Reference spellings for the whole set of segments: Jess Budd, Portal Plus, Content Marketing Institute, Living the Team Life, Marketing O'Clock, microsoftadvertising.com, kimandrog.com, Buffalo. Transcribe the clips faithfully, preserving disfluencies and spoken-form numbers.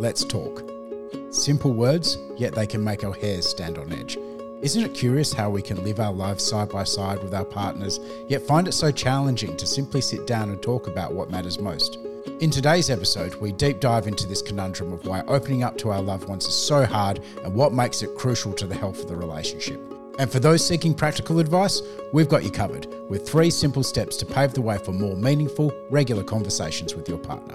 Let's talk. Simple words, yet they can make our hairs stand on edge. Isn't it curious how we can live our lives side by side with our partners, yet find it so challenging to simply sit down and talk about what matters most? In today's episode, we deep dive into this conundrum of why opening up to our loved ones is so hard and what makes it crucial to the health of the relationship. And for those seeking practical advice, we've got you covered with three simple steps to pave the way for more meaningful, regular conversations with your partner.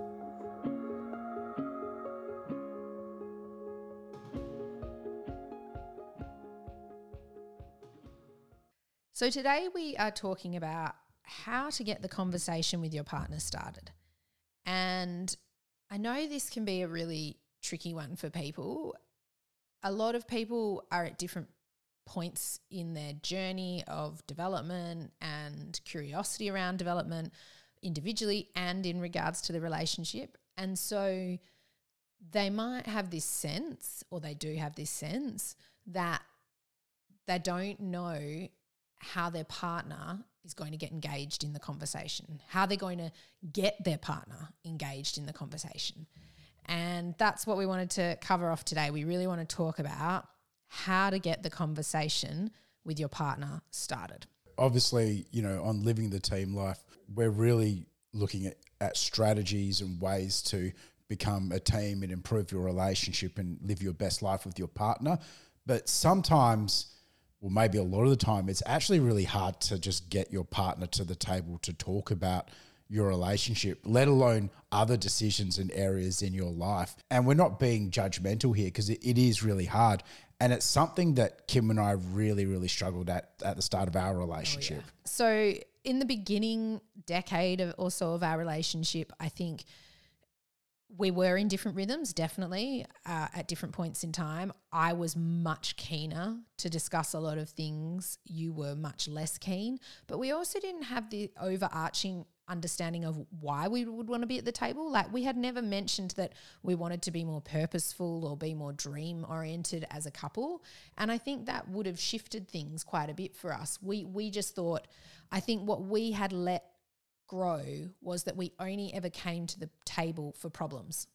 So today we are talking about how to get the conversation with your partner started. And I know this can be a really tricky one for people. A lot of people are at different points in their journey of development and curiosity around development individually and in regards to the relationship. And so they might have this sense, or they do have this sense, that they don't know how their partner is going to get engaged in the conversation, how they're going to get their partner engaged in the conversation. And that's what we wanted to cover off today. We really want to talk about how to get the conversation with your partner started. Obviously, you know, on Living the Team Life, we're really looking at, at strategies and ways to become a team and improve your relationship and live your best life with your partner. But sometimes, well, maybe a lot of the time, it's actually really hard to just get your partner to the table to talk about your relationship, let alone other decisions and areas in your life. And we're not being judgmental here, because it, it is really hard. And it's something that Kim and I really, really struggled at at the start of our relationship. Oh, yeah. So in the beginning decade or so of our relationship, I think we were in different rhythms, definitely, uh, at different points in time. I was much keener to discuss a lot of things. You were much less keen. But we also didn't have the overarching understanding of why we would want to be at the table. Like, we had never mentioned that we wanted to be more purposeful or be more dream-oriented as a couple. And I think that would have shifted things quite a bit for us. We, we just thought, I think what we had let grow was that we only ever came to the table for problems,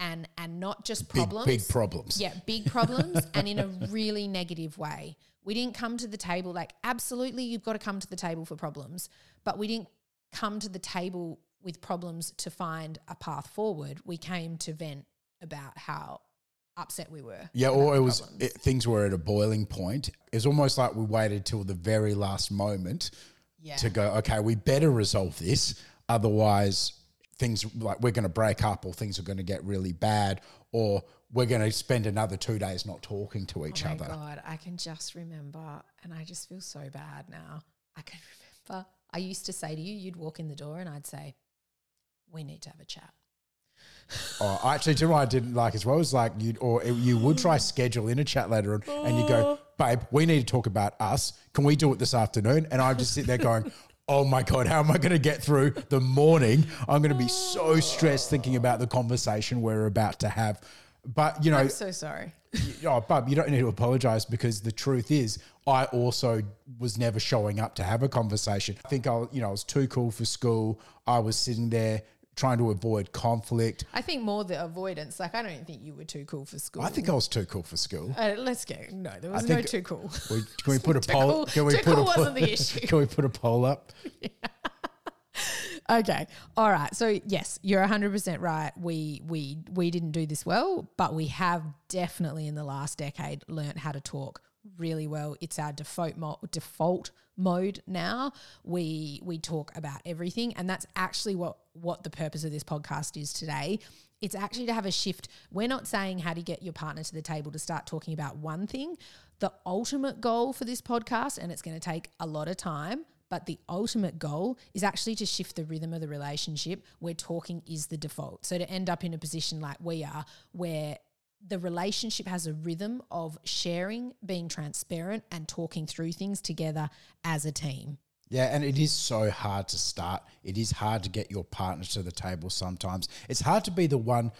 and and not just problems. Big, big problems. Yeah, big problems and in a really negative way. We didn't come to the table like, absolutely, you've got to come to the table for problems, but we didn't come to the table with problems to find a path forward. We came to vent about how upset we were. Yeah, or it was it, things were at a boiling point. It was almost like we waited till the very last moment. Yeah. To go, okay, we better resolve this, otherwise things like we're going to break up, or things are going to get really bad, or we're going to spend another two days not talking to each other. Oh my God, I can just remember, and I just feel so bad now. I can remember I used to say to you, you'd walk in the door and I'd say, we need to have a chat. Oh, actually, do you know what I didn't like as well? It was like you or you would try schedule in a chat later on, oh. and you go, babe, we need to talk about us. Can we do it this afternoon? And I just sit there going, oh my God, how am I going to get through the morning? I'm going to be so stressed thinking about the conversation we're about to have. But, you know, I'm so sorry. Oh, Bub, you don't need to apologize, because the truth is, I also was never showing up to have a conversation. I think I, you know, I was too cool for school. I was sitting there trying to avoid conflict. I think more the avoidance. Like, I don't think you were too cool for school. I think I was too cool for school. Uh, let's go. No, there was no too cool. We, can we put a poll? Cool. Can we too put cool a poll? Wasn't the issue. Can we put a poll up? Yeah. Okay. All right. So yes, you're one hundred percent right. We we we didn't do this well, but we have definitely in the last decade learned how to talk really well. It's our default mo- default mode now. We we talk about everything, and that's actually what what the purpose of this podcast is today. It's actually to have a shift. We're not saying how to get your partner to the table to start talking about one thing. The ultimate goal for this podcast, and it's going to take a lot of time, but the ultimate goal is actually to shift the rhythm of the relationship where talking is the default. So to end up in a position like we are, where the relationship has a rhythm of sharing, being transparent, and talking through things together as a team. Yeah, and it is so hard to start. It is hard to get your partner to the table sometimes. It's hard to be the one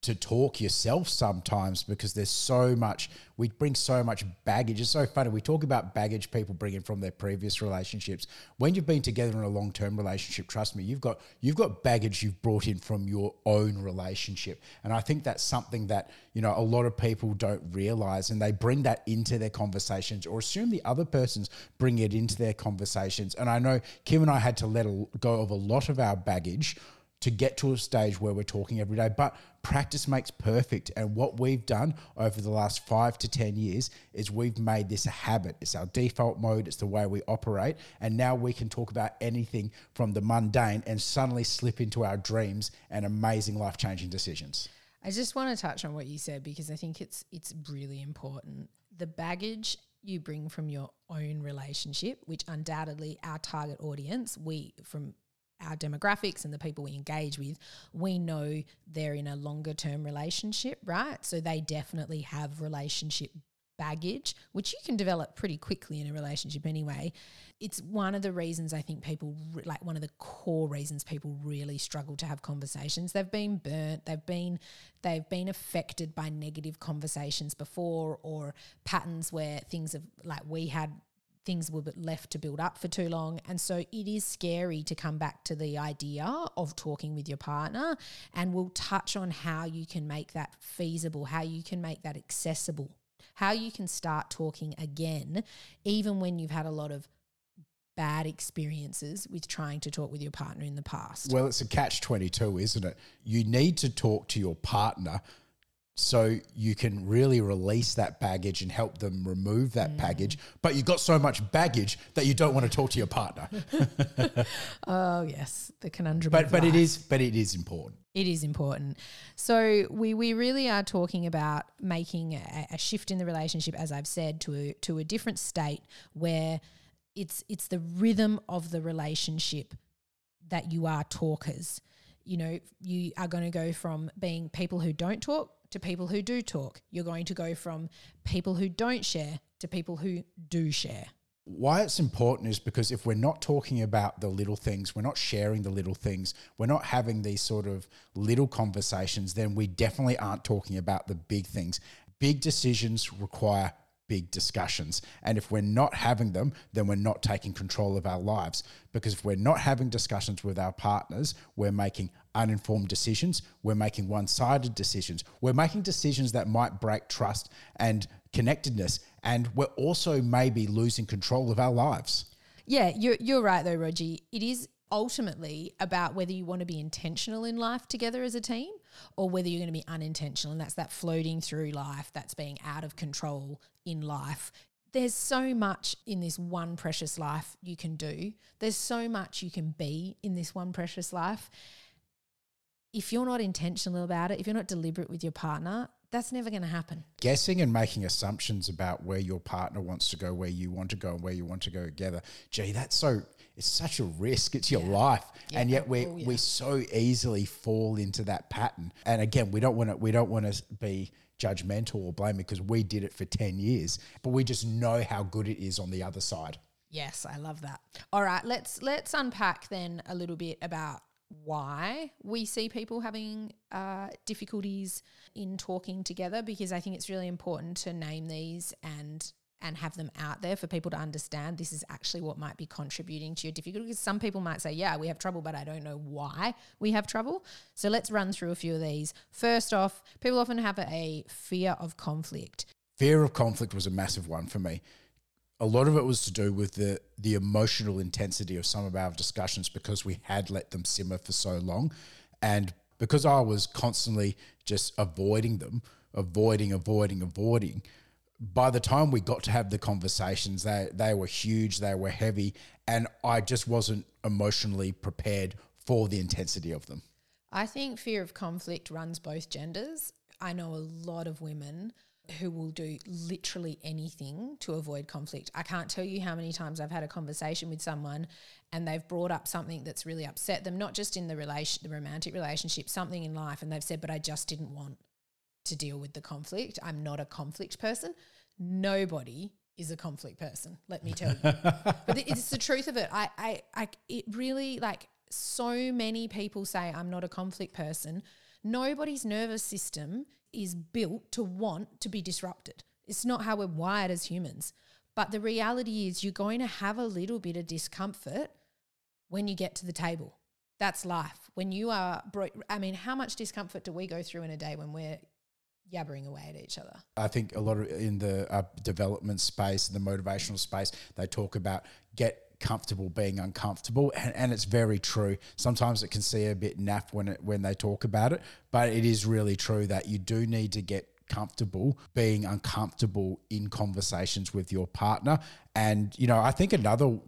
to talk yourself sometimes, because there's so much, we bring so much baggage. It's so funny. We talk about baggage people bring in from their previous relationships. When you've been together in a long-term relationship, trust me, you've got you've got baggage you've brought in from your own relationship. And I think that's something that, you know, a lot of people don't realize, and they bring that into their conversations or assume the other person's bring it into their conversations. And I know Kim and I had to let go of a lot of our baggage to get to a stage where we're talking every day. But practice makes perfect. And what we've done over the last five to ten years is we've made this a habit. It's our default mode. It's the way we operate. And now we can talk about anything from the mundane and suddenly slip into our dreams and amazing life-changing decisions. I just want to touch on what you said, because I think it's it's really important. The baggage you bring from your own relationship, which undoubtedly our target audience, we from – our demographics and the people we engage with, we know they're in a longer term relationship, right? So they definitely have relationship baggage, which you can develop pretty quickly in a relationship anyway. It's one of the reasons I think people, like one of the core reasons people really struggle to have conversations. They've been burnt, they've been they've been affected by negative conversations before, or patterns where things have, like we had, things were left to build up for too long. And so it is scary to come back to the idea of talking with your partner, and we'll touch on how you can make that feasible, how you can make that accessible, how you can start talking again, even when you've had a lot of bad experiences with trying to talk with your partner in the past. Well, it's a catch twenty-two, isn't it? You need to talk to your partner so you can really release that baggage and help them remove that mm. baggage. But you've got so much baggage that you don't want to talk to your partner. Oh yes, the conundrum. But but life. it is but it is important. It is important. So we we really are talking about making a, a shift in the relationship, as I've said, to a, to a different state where it's it's the rhythm of the relationship that you are talkers. You know, you are going to go from being people who don't talk to people who do talk. You're going to go from people who don't share to people who do share. Why it's important is because if we're not talking about the little things, we're not sharing the little things, we're not having these sort of little conversations, then we definitely aren't talking about the big things. Big decisions require big discussions. And if we're not having them, then we're not taking control of our lives. Because if we're not having discussions with our partners, we're making uninformed decisions, we're making one-sided decisions, we're making decisions that might break trust and connectedness, and we're also maybe losing control of our lives. Yeah, you're, you're right though, Rogie. It is ultimately about whether you want to be intentional in life together as a team, or whether you're going to be unintentional, and that's that floating through life, that's being out of control in life. There's so much in this one precious life you can do. There's so much you can be in this one precious life. If you're not intentional about it, if you're not deliberate with your partner, that's never going to happen. Guessing and making assumptions about where your partner wants to go, where you want to go, and where you want to go together. Gee, that's so... It's such a risk. It's your yeah. life. Yeah. And yet we oh, yeah. we so easily fall into that pattern. And again, we don't want to we don't want to be judgmental or blame, because we did it for ten years, but we just know how good it is on the other side. Yes, I love that. All right, let's let's unpack then a little bit about why we see people having uh, difficulties in talking together, because I think it's really important to name these and and have them out there for people to understand this is actually what might be contributing to your difficulty. Because some people might say, yeah, we have trouble, but I don't know why we have trouble. So let's run through a few of these. First off, people often have a fear of conflict. Fear of conflict was a massive one for me. A lot of it was to do with the, the emotional intensity of some of our discussions, because we had let them simmer for so long. And because I was constantly just avoiding them, avoiding, avoiding, avoiding, by the time we got to have the conversations, they, they were huge, they were heavy, and I just wasn't emotionally prepared for the intensity of them. I think fear of conflict runs both genders. I know a lot of women who will do literally anything to avoid conflict. I can't tell you how many times I've had a conversation with someone and they've brought up something that's really upset them, not just in the relation, the romantic relationship, something in life, and they've said, but I just didn't want to deal with the conflict. I'm not a conflict person. Nobody is a conflict person, let me tell you. But it's the truth of it. I, I, I, it really, like, so many people say I'm not a conflict person. Nobody's nervous system is built to want to be disrupted. It's not how we're wired as humans. But the reality is you're going to have a little bit of discomfort when you get to the table. That's life. When you are bro- I mean, how much discomfort do we go through in a day when we're yabbering away at each other? I think a lot of in the uh, development space, the motivational space, they talk about get comfortable being uncomfortable, and, and it's very true. Sometimes it can seem a bit naff when it, when they talk about it, but it is really true that you do need to get comfortable being uncomfortable in conversations with your partner. And, you know, I think another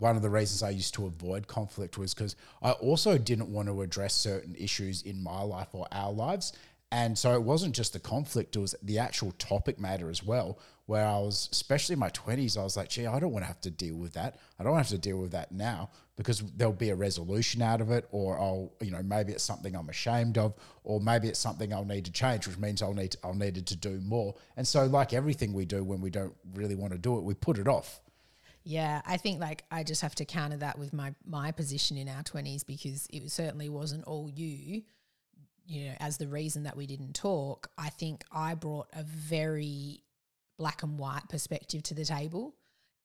one of the reasons I used to avoid conflict was because I also didn't want to address certain issues in my life or our lives. And so it wasn't just the conflict, it was the actual topic matter as well, where I was, especially in my twenties, I was like, gee, I don't want to have to deal with that. I don't have to deal with that now because there'll be a resolution out of it, or I'll, you know, maybe it's something I'm ashamed of, or maybe it's something I'll need to change, which means I'll need to, I'll need to do more. And so like everything we do when we don't really want to do it, we put it off. Yeah, I think like I just have to counter that with my, my position in our twenties, because it certainly wasn't all you. You know, as the reason that we didn't talk, I think I brought a very black and white perspective to the table.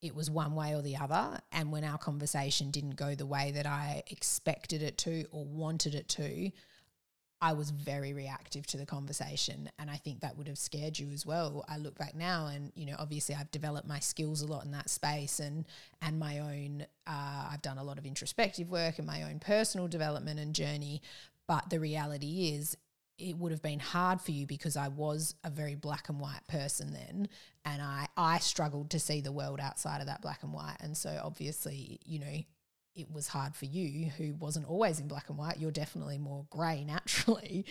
It was one way or the other. And when our conversation didn't go the way that I expected it to or wanted it to, I was very reactive to the conversation. And I think that would have scared you as well. I look back now and, you know, obviously I've developed my skills a lot in that space, and, and my own, uh, I've done a lot of introspective work and my own personal development and journey. But the reality is it would have been hard for you because I was a very black and white person then, and I, I struggled to see the world outside of that black and white. And so obviously, you know, it was hard for you who wasn't always in black and white. You're definitely more grey naturally.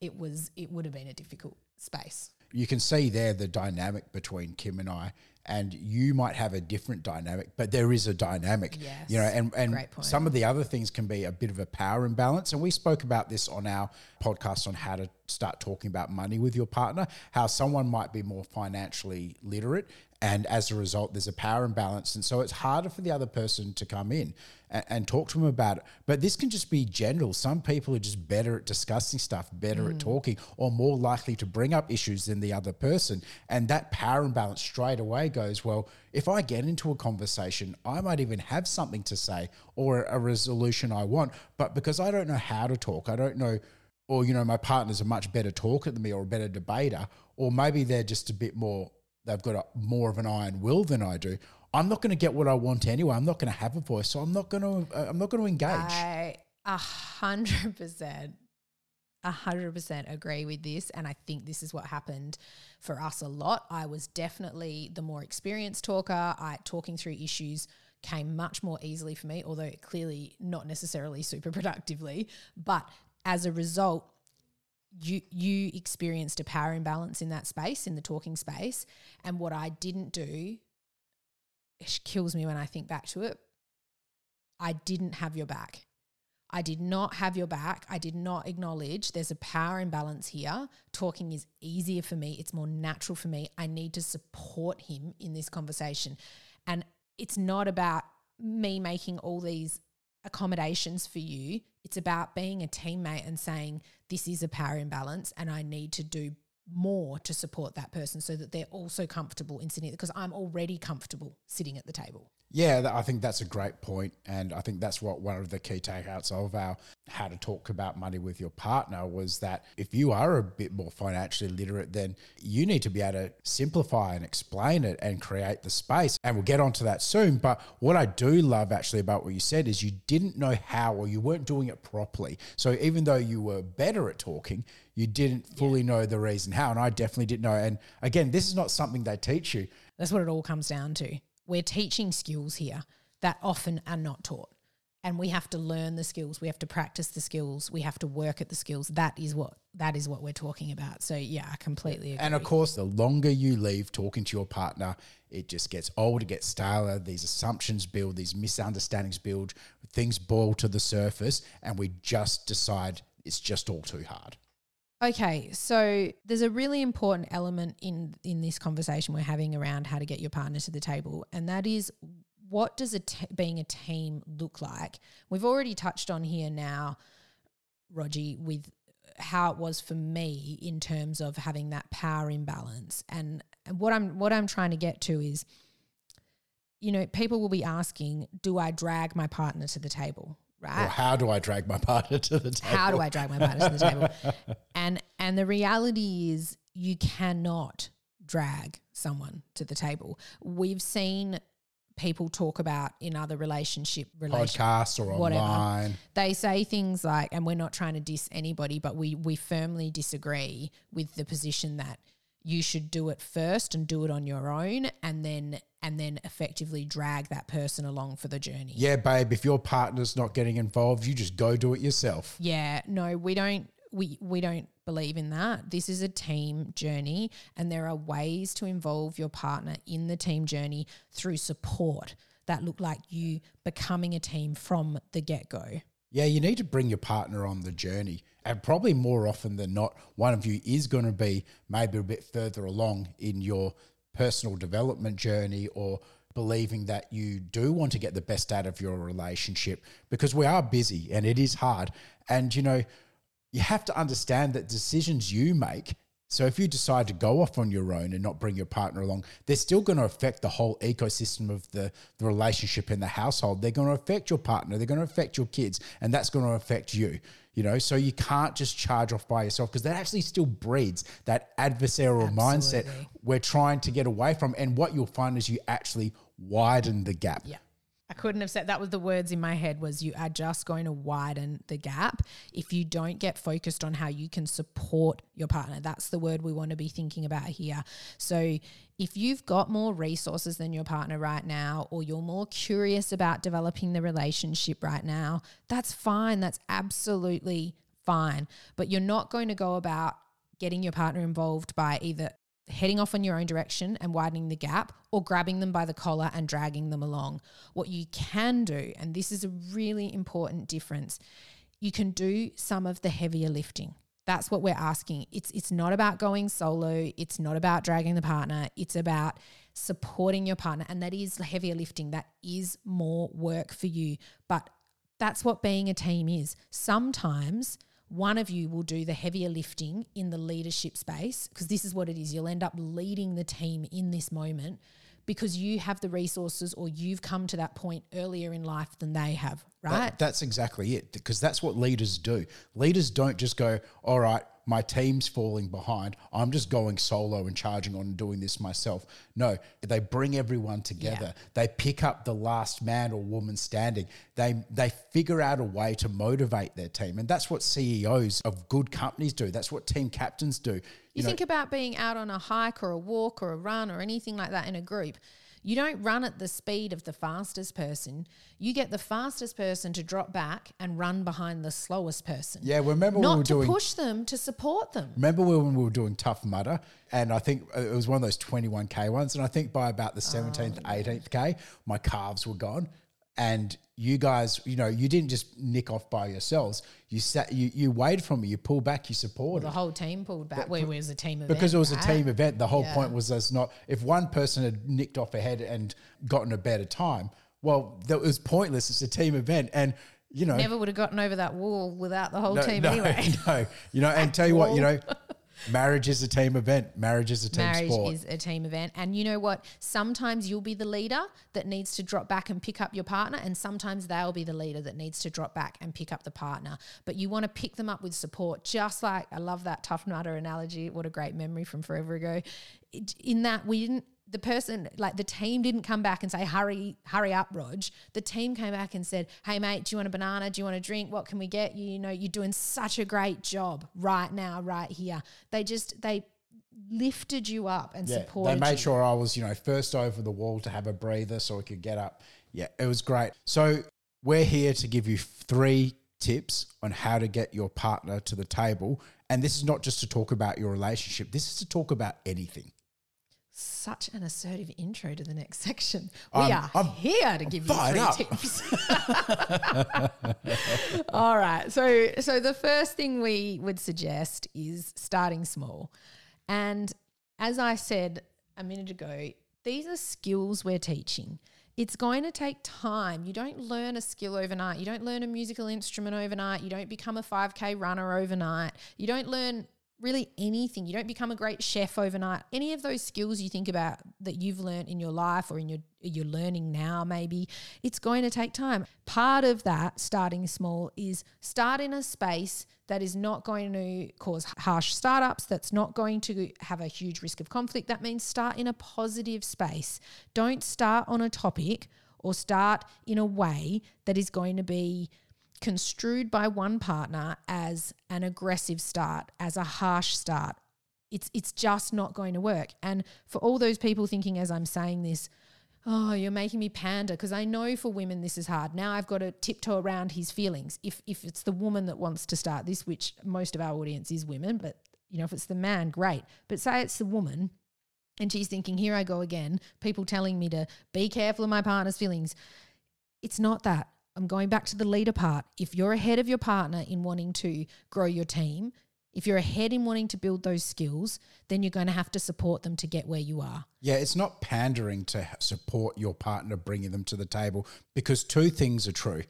It was, it would have been a difficult space. You can see there the dynamic between Kim and I, and you might have a different dynamic, but there is a dynamic, yes, you know, and, and some of the other things can be a bit of a power imbalance. And we spoke about this on our podcast on how to start talking about money with your partner, how someone might be more financially literate, and as a result, there's a power imbalance. And so it's harder for the other person to come in and, and talk to them about it. But this can just be general. Some people are just better at discussing stuff, better mm. at talking, or more likely to bring up issues than the other person. And that power imbalance straight away goes, well, if I get into a conversation, I might even have something to say or a resolution I want. But because I don't know how to talk, I don't know, or, you know, my partner's a much better talker than me or a better debater, or maybe they're just a bit more, they've got a, more of an iron will than I do. I'm not going to get what I want anyway. I'm not going to have a voice, so I'm not going to. I'm not going to engage. I a hundred percent, a hundred percent agree with this, and I think this is what happened for us a lot. I was definitely the more experienced talker. I talking through issues came much more easily for me, although it clearly not necessarily super productively. But as a result, You you experienced a power imbalance in that space, in the talking space. And what I didn't do, it kills me when I think back to it, I didn't have your back. I did not have your back. I did not acknowledge there's a power imbalance here. Talking is easier for me. It's more natural for me. I need to support him in this conversation. And it's not about me making all these accommodations for you. It's about being a teammate and saying, this is a power imbalance and I need to do more to support that person so that they're also comfortable in sitting, because I'm already comfortable sitting at the table. Yeah, I think that's a great point. And I think that's what one of the key takeouts of our how to talk about money with your partner was that if you are a bit more financially literate, then you need to be able to simplify and explain it and create the space. And we'll get onto that soon. But what I do love actually about what you said is you didn't know how, or you weren't doing it properly. So even though you were better at talking, you didn't fully yeah. know the reason how. And I definitely didn't know. And again, this is not something they teach you. That's what it all comes down to. We're teaching skills here that often are not taught. And we have to learn the skills. We have to practice the skills. We have to work at the skills. That is what that is what we're talking about. So, yeah, I completely agree. And, of course, the longer you leave talking to your partner, it just gets old, it gets staler. These assumptions build, these misunderstandings build, things boil to the surface, and we just decide it's just all too hard. Okay, so there's a really important element in, in this conversation we're having around how to get your partner to the table, and that is – what does a t- being a team look like? We've already touched on here now, Rogie, with how it was for me in terms of having that power imbalance. And, and what I'm what I'm trying to get to is, you know, people will be asking, do I drag my partner to the table, right? Or how do I drag my partner to the table? How do I drag my partner to the table? And and the reality is you cannot drag someone to the table. We've seen people talk about in other relationship relationships, podcasts or whatever, online. They say things like, and we're not trying to diss anybody, but we we firmly disagree with the position that you should do it first and do it on your own and then and then effectively drag that person along for the journey. Yeah, babe, if your partner's not getting involved, you just go do it yourself. Yeah, no, we don't we we don't believe in that. This is a team journey, and there are ways to involve your partner in the team journey through support that look like you becoming a team from the get-go. Yeah, you need to bring your partner on the journey, and probably more often than not, one of you is going to be maybe a bit further along in your personal development journey or believing that you do want to get the best out of your relationship, because we are busy and it is hard. And, you know, you have to understand that decisions you make, so if you decide to go off on your own and not bring your partner along, they're still going to affect the whole ecosystem of the, the relationship in the household. They're going to affect your partner. They're going to affect your kids, and that's going to affect you, you know. So you can't just charge off by yourself, because that actually still breeds that adversarial Absolutely. mindset we're trying to get away from. And what you'll find is you actually widen the gap. Yeah. I couldn't have said that was the words in my head was you are just going to widen the gap if you don't get focused on how you can support your partner. That's the word we want to be thinking about here. So if you've got more resources than your partner right now, or you're more curious about developing the relationship right now, that's fine. That's absolutely fine. But you're not going to go about getting your partner involved by either heading off in your own direction and widening the gap, or grabbing them by the collar and dragging them along. What you can do, and this is a really important difference, you can do some of the heavier lifting. That's what we're asking. It's it's not about going solo. It's not about dragging the partner. It's about supporting your partner. And that is heavier lifting. That is more work for you. But that's what being a team is. Sometimes one of you will do the heavier lifting in the leadership space, because this is what it is. You'll end up leading the team in this moment because you have the resources, or you've come to that point earlier in life than they have, right? That, that's exactly it, because that's what leaders do. Leaders don't just go, all right, my team's falling behind, I'm just going solo and charging on and doing this myself. No, they bring everyone together. Yeah. They pick up the last man or woman standing. They they figure out a way to motivate their team. And that's what C E Os of good companies do. That's what team captains do. You, you know, think about being out on a hike or a walk or a run or anything like that in a group. You don't run at the speed of the fastest person. You get the fastest person to drop back and run behind the slowest person. Yeah, remember when we were doing – not to push them, to support them. Remember when we were doing Tough Mudder, and I think it was one of those twenty-one K ones, and I think by about the seventeenth, oh, yeah. eighteenth K, my calves were gone. And you guys, you know, you didn't just nick off by yourselves. You sat, you you waited for me, you pulled back, you supported. Well, the whole team pulled back. Where was a team event? Because it was right? a team event. The whole yeah. point was us not, if one person had nicked off ahead and gotten a better time, well, that was pointless. It's a team event. And, you know, never would have gotten over that wall without the whole no, team no, anyway. No, you know, and tell you what, you know, marriage is a team event. Marriage is a team Marriage sport. Marriage is a team event. And you know what? Sometimes you'll be the leader that needs to drop back and pick up your partner, and sometimes they'll be the leader that needs to drop back and pick up the partner. But you want to pick them up with support, just like – I love that Tough Mudder analogy. What a great memory from forever ago. In that we didn't the person, like the team didn't come back and say, hurry, hurry up, Rog. The team came back and said, hey, mate, do you want a banana? Do you want a drink? What can we get you? You know, you're doing such a great job right now, right here. They just, they lifted you up and yeah, supported you. They made you. sure I was, you know, first over the wall to have a breather so I could get up. Yeah, it was great. So we're here to give you three tips on how to get your partner to the table. And this is not just to talk about your relationship. This is to talk about anything. Such an assertive intro to the next section. We um, are I'm, here to I'm give you three up. tips. All right. So, so the first thing we would suggest is starting small. And as I said a minute ago, these are skills we're teaching. It's going to take time. You don't learn a skill overnight. You don't learn a musical instrument overnight. You don't become a five K runner overnight. You don't learn really anything. You don't become a great chef overnight. Any of those skills you think about that you've learned in your life or in your you're learning now maybe, it's going to take time. Part of that starting small is start in a space that is not going to cause harsh startups, that's not going to have a huge risk of conflict. That means start in a positive space. Don't start on a topic or start in a way that is going to be construed by one partner as an aggressive start, as a harsh start. It's it's just not going to work. And for all those people thinking as I'm saying this, oh, you're making me pander, because I know for women this is hard. Now I've got to tiptoe around his feelings. If if it's the woman that wants to start this, which most of our audience is women, but you know, if it's the man, great. But say it's the woman and she's thinking, here I go again, people telling me to be careful of my partner's feelings. It's not that. I'm going back to the leader part. If you're ahead of your partner in wanting to grow your team, if you're ahead in wanting to build those skills, then you're going to have to support them to get where you are. Yeah, it's not pandering to support your partner bringing them to the table, because two things are true.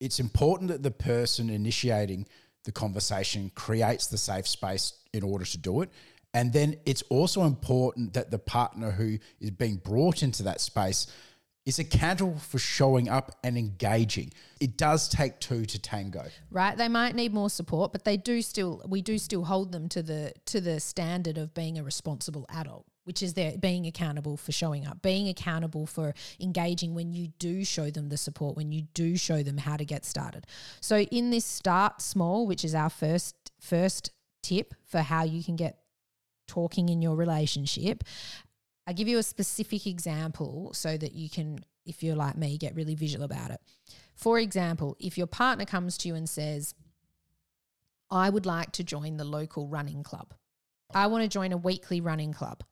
It's important that the person initiating the conversation creates the safe space in order to do it. And then it's also important that the partner who is being brought into that space is accountable for showing up and engaging. It does take two to tango. Right. They might need more support, but they do still we do still hold them to the to the standard of being a responsible adult, which is they're being accountable for showing up, being accountable for engaging when you do show them the support, when you do show them how to get started. So in this start small, which is our first first tip for how you can get talking in your relationship, I'll give you a specific example so that you can, if you're like me, get really visual about it. For example, if your partner comes to you and says, I would like to join the local running club. I want to join a weekly running club.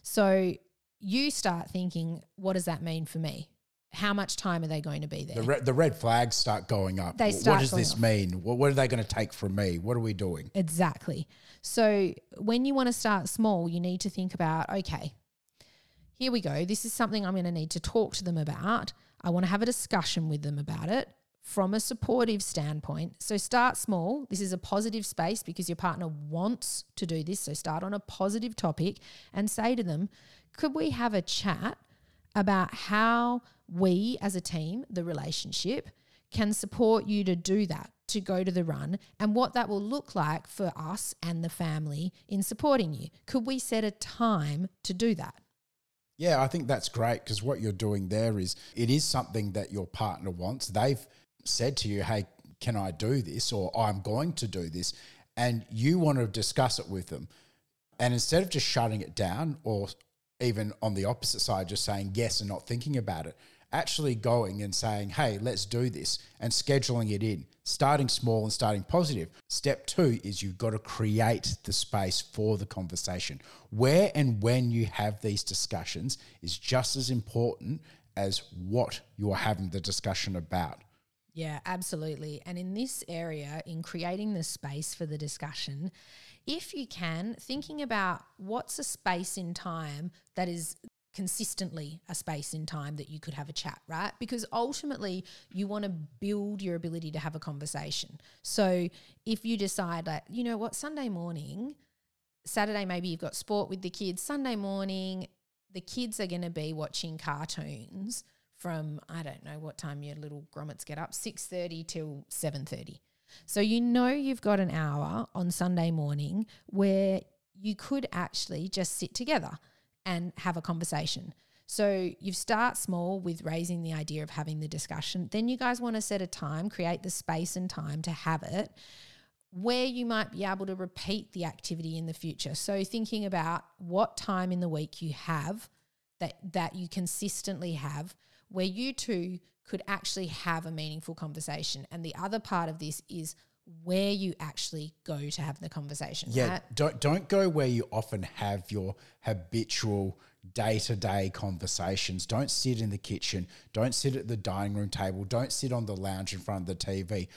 So you start thinking, what does that mean for me? How much time are they going to be there? The, re- the red flags start going up. They start what does this off. mean? What, what are they going to take from me? What are we doing? Exactly. So when you want to start small, you need to think about, okay, here we go. This is something I'm going to need to talk to them about. I want to have a discussion with them about it from a supportive standpoint. So start small. This is a positive space because your partner wants to do this. So start on a positive topic and say to them, could we have a chat about how we as a team, the relationship, can support you to do that, to go to the run, and what that will look like for us and the family in supporting you? Could we set a time to do that? Yeah, I think that's great, because what you're doing there is it is something that your partner wants. They've said to you, hey, can I do this, or I'm going to do this, and you want to discuss it with them. And instead of just shutting it down, or even on the opposite side, just saying yes and not thinking about it, actually going and saying, hey, let's do this, and scheduling it in, starting small and starting positive. Step two is you've got to create the space for the conversation. Where and when you have these discussions is just as important as what you're having the discussion about. Yeah, absolutely. And in this area, in creating the space for the discussion, if you can, thinking about what's a space in time that is consistently a space in time that you could have a chat, right? Because ultimately you want to build your ability to have a conversation. So if you decide like, you know what, Sunday morning, Saturday maybe you've got sport with the kids, Sunday morning the kids are going to be watching cartoons from, I don't know what time your little grommets get up, six thirty till seven thirty. So you know you've got an hour on Sunday morning where you could actually just sit together and have a conversation. So you start small with raising the idea of having the discussion. Then you guys want to set a time, create the space and time to have it, where you might be able to repeat the activity in the future. So thinking about what time in the week you have that, that you consistently have where you two could actually have a meaningful conversation. And the other part of this is where you actually go to have the conversation. Yeah, right? don't don't go where you often have your habitual day-to-day conversations. Don't sit in the kitchen. Don't sit at the dining room table. Don't sit on the lounge in front of the T V.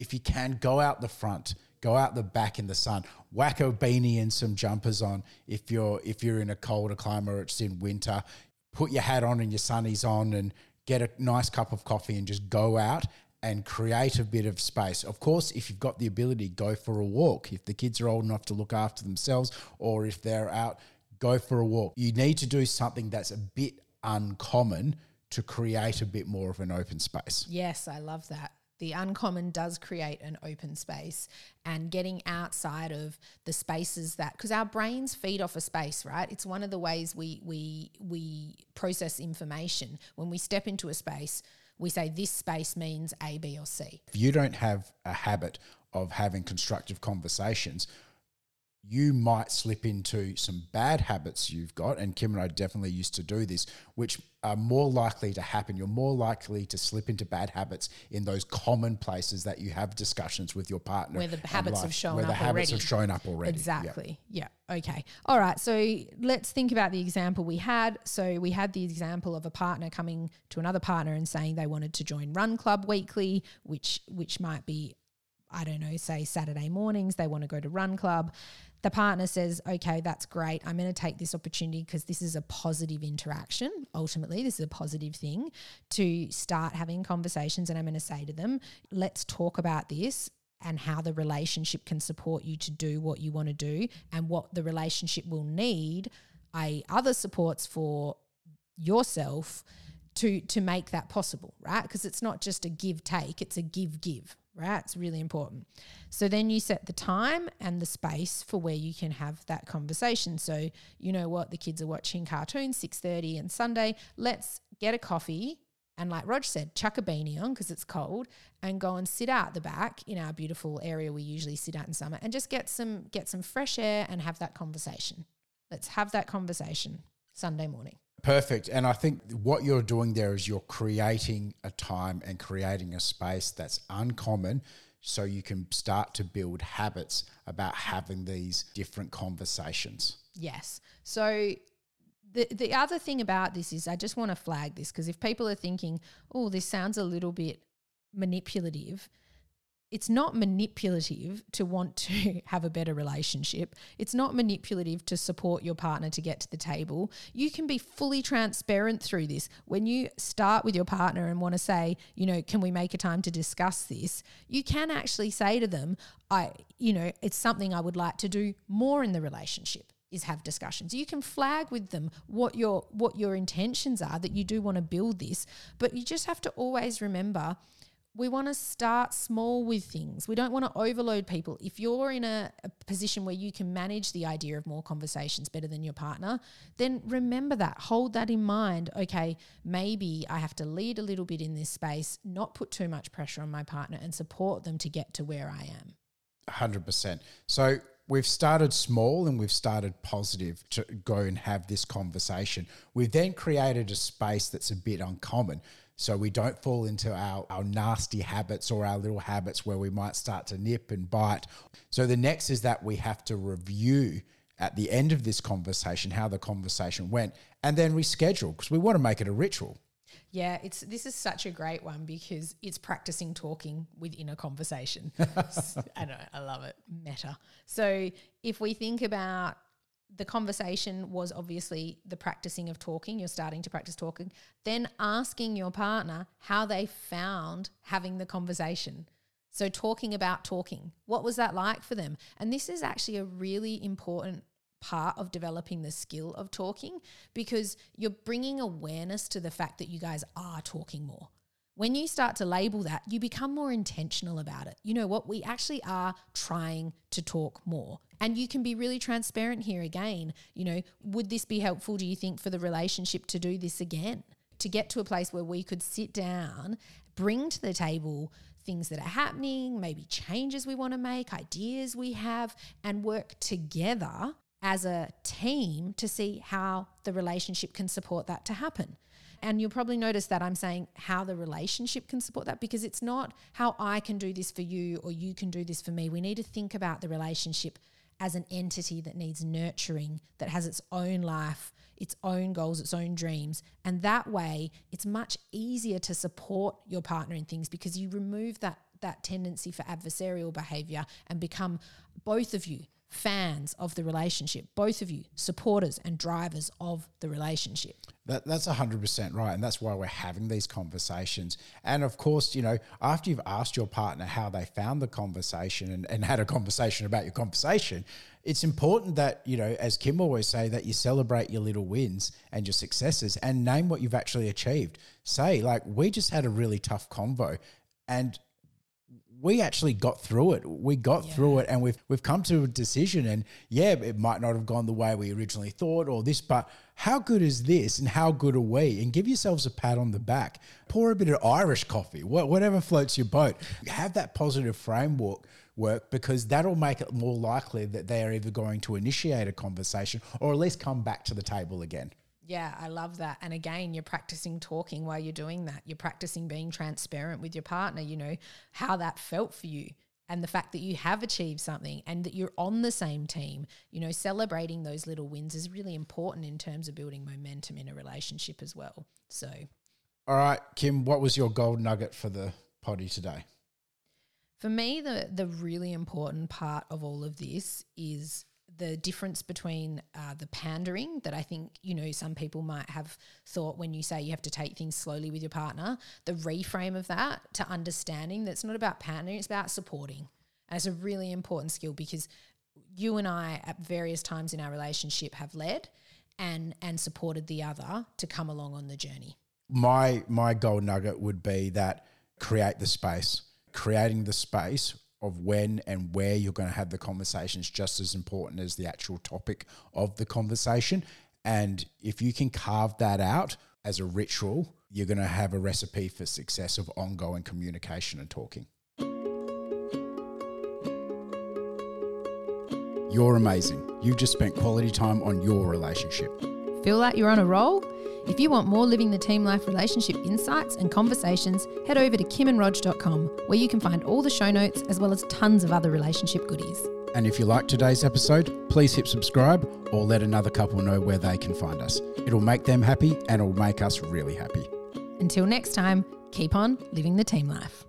If you can, go out the front, go out the back in the sun, whack a beanie and some jumpers on if you're if you're in a colder climate or it's in winter. Put your hat on and your sunnies on and get a nice cup of coffee and just go out and create a bit of space. Of course, if you've got the ability, go for a walk. If the kids are old enough to look after themselves or if they're out, go for a walk. You need to do something that's a bit uncommon to create a bit more of an open space. Yes, I love that. The uncommon does create an open space, and getting outside of the spaces that, because our brains feed off a space, right? It's one of the ways we we we process information. When we step into a space, we say this space means A, B, or C. If you don't have a habit of having constructive conversations, you might slip into some bad habits you've got, and Kim and I definitely used to do this, which are more likely to happen. You're more likely to slip into bad habits in those common places that you have discussions with your partner. Where the habits have shown up already. Where the habits have shown up already. Exactly. Yeah. yeah. Okay. All right. So let's think about the example we had. So we had the example of a partner coming to another partner and saying they wanted to join Run Club weekly, which which might be, I don't know, say Saturday mornings, they want to go to Run Club. The partner says, okay, that's great. I'm going to take this opportunity because this is a positive interaction. Ultimately, this is a positive thing to start having conversations. And I'm going to say to them, let's talk about this and how the relationship can support you to do what you want to do and what the relationship will need, that is other supports for yourself to, to make that possible, right? Because it's not just a give take, it's a give give. Right, it's really important. So then you set the time and the space for where you can have that conversation. So you know what, the kids are watching cartoons, six thirty and Sunday. Let's get a coffee and, like Rog said, chuck a beanie on because it's cold and go and sit out the back in our beautiful area we usually sit out in summer and just get some get some fresh air and have that conversation. Let's have that conversation Sunday morning. Perfect. And I think what you're doing there is you're creating a time and creating a space that's uncommon so you can start to build habits about having these different conversations. Yes. So the the other thing about this is I just want to flag this because if people are thinking, oh, this sounds a little bit manipulative, it's not manipulative to want to have a better relationship. It's not manipulative to support your partner to get to the table. You can be fully transparent through this. When you start with your partner and want to say, you know, can we make a time to discuss this? You can actually say to them, I, you know, it's something I would like to do more in the relationship is have discussions. You can flag with them what your what your intentions are, that you do want to build this, but you just have to always remember we want to start small with things. We don't want to overload people. If you're in a, a position where you can manage the idea of more conversations better than your partner, then remember that. Hold that in mind. Okay, maybe I have to lead a little bit in this space, not put too much pressure on my partner and support them to get to where I am. one hundred percent. So we've started small and we've started positive to go and have this conversation. We've then created a space that's a bit uncommon, so we don't fall into our, our nasty habits or our little habits where we might start to nip and bite. So the next is that we have to review at the end of this conversation how the conversation went and then reschedule because we want to make it a ritual. Yeah, it's this is such a great one because it's practicing talking within a conversation. I know, I love it. Meta. So if we think about the conversation was obviously the practicing of talking. You're starting to practice talking. Then asking your partner how they found having the conversation. So talking about talking. What was that like for them? And this is actually a really important part of developing the skill of talking because you're bringing awareness to the fact that you guys are talking more. When you start to label that, you become more intentional about it. You know what? We actually are trying to talk more. And you can be really transparent here again. You know, would this be helpful, do you think, for the relationship to do this again? To get to a place where we could sit down, bring to the table things that are happening, maybe changes we want to make, ideas we have, and work together as a team to see how the relationship can support that to happen. And you'll probably notice that I'm saying how the relationship can support that, because it's not how I can do this for you or you can do this for me. We need to think about the relationship as an entity that needs nurturing, that has its own life, its own goals, its own dreams. And that way it's much easier to support your partner in things, because you remove that that tendency for adversarial behavior and become both of you fans of the relationship, both of you supporters and drivers of the relationship. That, that's one hundred percent right, and that's why we're having these conversations. And of course, you know, after you've asked your partner how they found the conversation and, and had a conversation about your conversation, it's important that, you know, as Kim always say, that you celebrate your little wins and your successes and name what you've actually achieved. Say, like, we just had a really tough convo and we actually got through it. We got yeah. through it and we've we've come to a decision, and yeah, it might not have gone the way we originally thought or this, but how good is this and how good are we? And give yourselves a pat on the back. Pour a bit of Irish coffee, whatever floats your boat. Have that positive framework work, because that'll make it more likely that they are either going to initiate a conversation or at least come back to the table again. Yeah, I love that. And again, you're practicing talking while you're doing that. You're practicing being transparent with your partner, you know, how that felt for you and the fact that you have achieved something and that you're on the same team. You know, celebrating those little wins is really important in terms of building momentum in a relationship as well. So, all right, Kim, what was your gold nugget for the potty today? For me, the the really important part of all of this is the difference between uh, the pandering that I think, you know, some people might have thought when you say you have to take things slowly with your partner, the reframe of that to understanding that it's not about pandering, it's about supporting. And it's a really important skill, because you and I at various times in our relationship have led and and supported the other to come along on the journey. My, my gold nugget would be that create the space, creating the space of when and where you're going to have the conversation is just as important as the actual topic of the conversation. And if you can carve that out as a ritual, you're going to have a recipe for success of ongoing communication and talking. You're amazing. You've just spent quality time on your relationship. Feel like you're on a roll? If you want more Living the Team Life relationship insights and conversations, head over to kim and rog dot com, where you can find all the show notes as well as tons of other relationship goodies. And if you like today's episode, please hit subscribe or let another couple know where they can find us. It'll make them happy and it'll make us really happy. Until next time, keep on living the team life.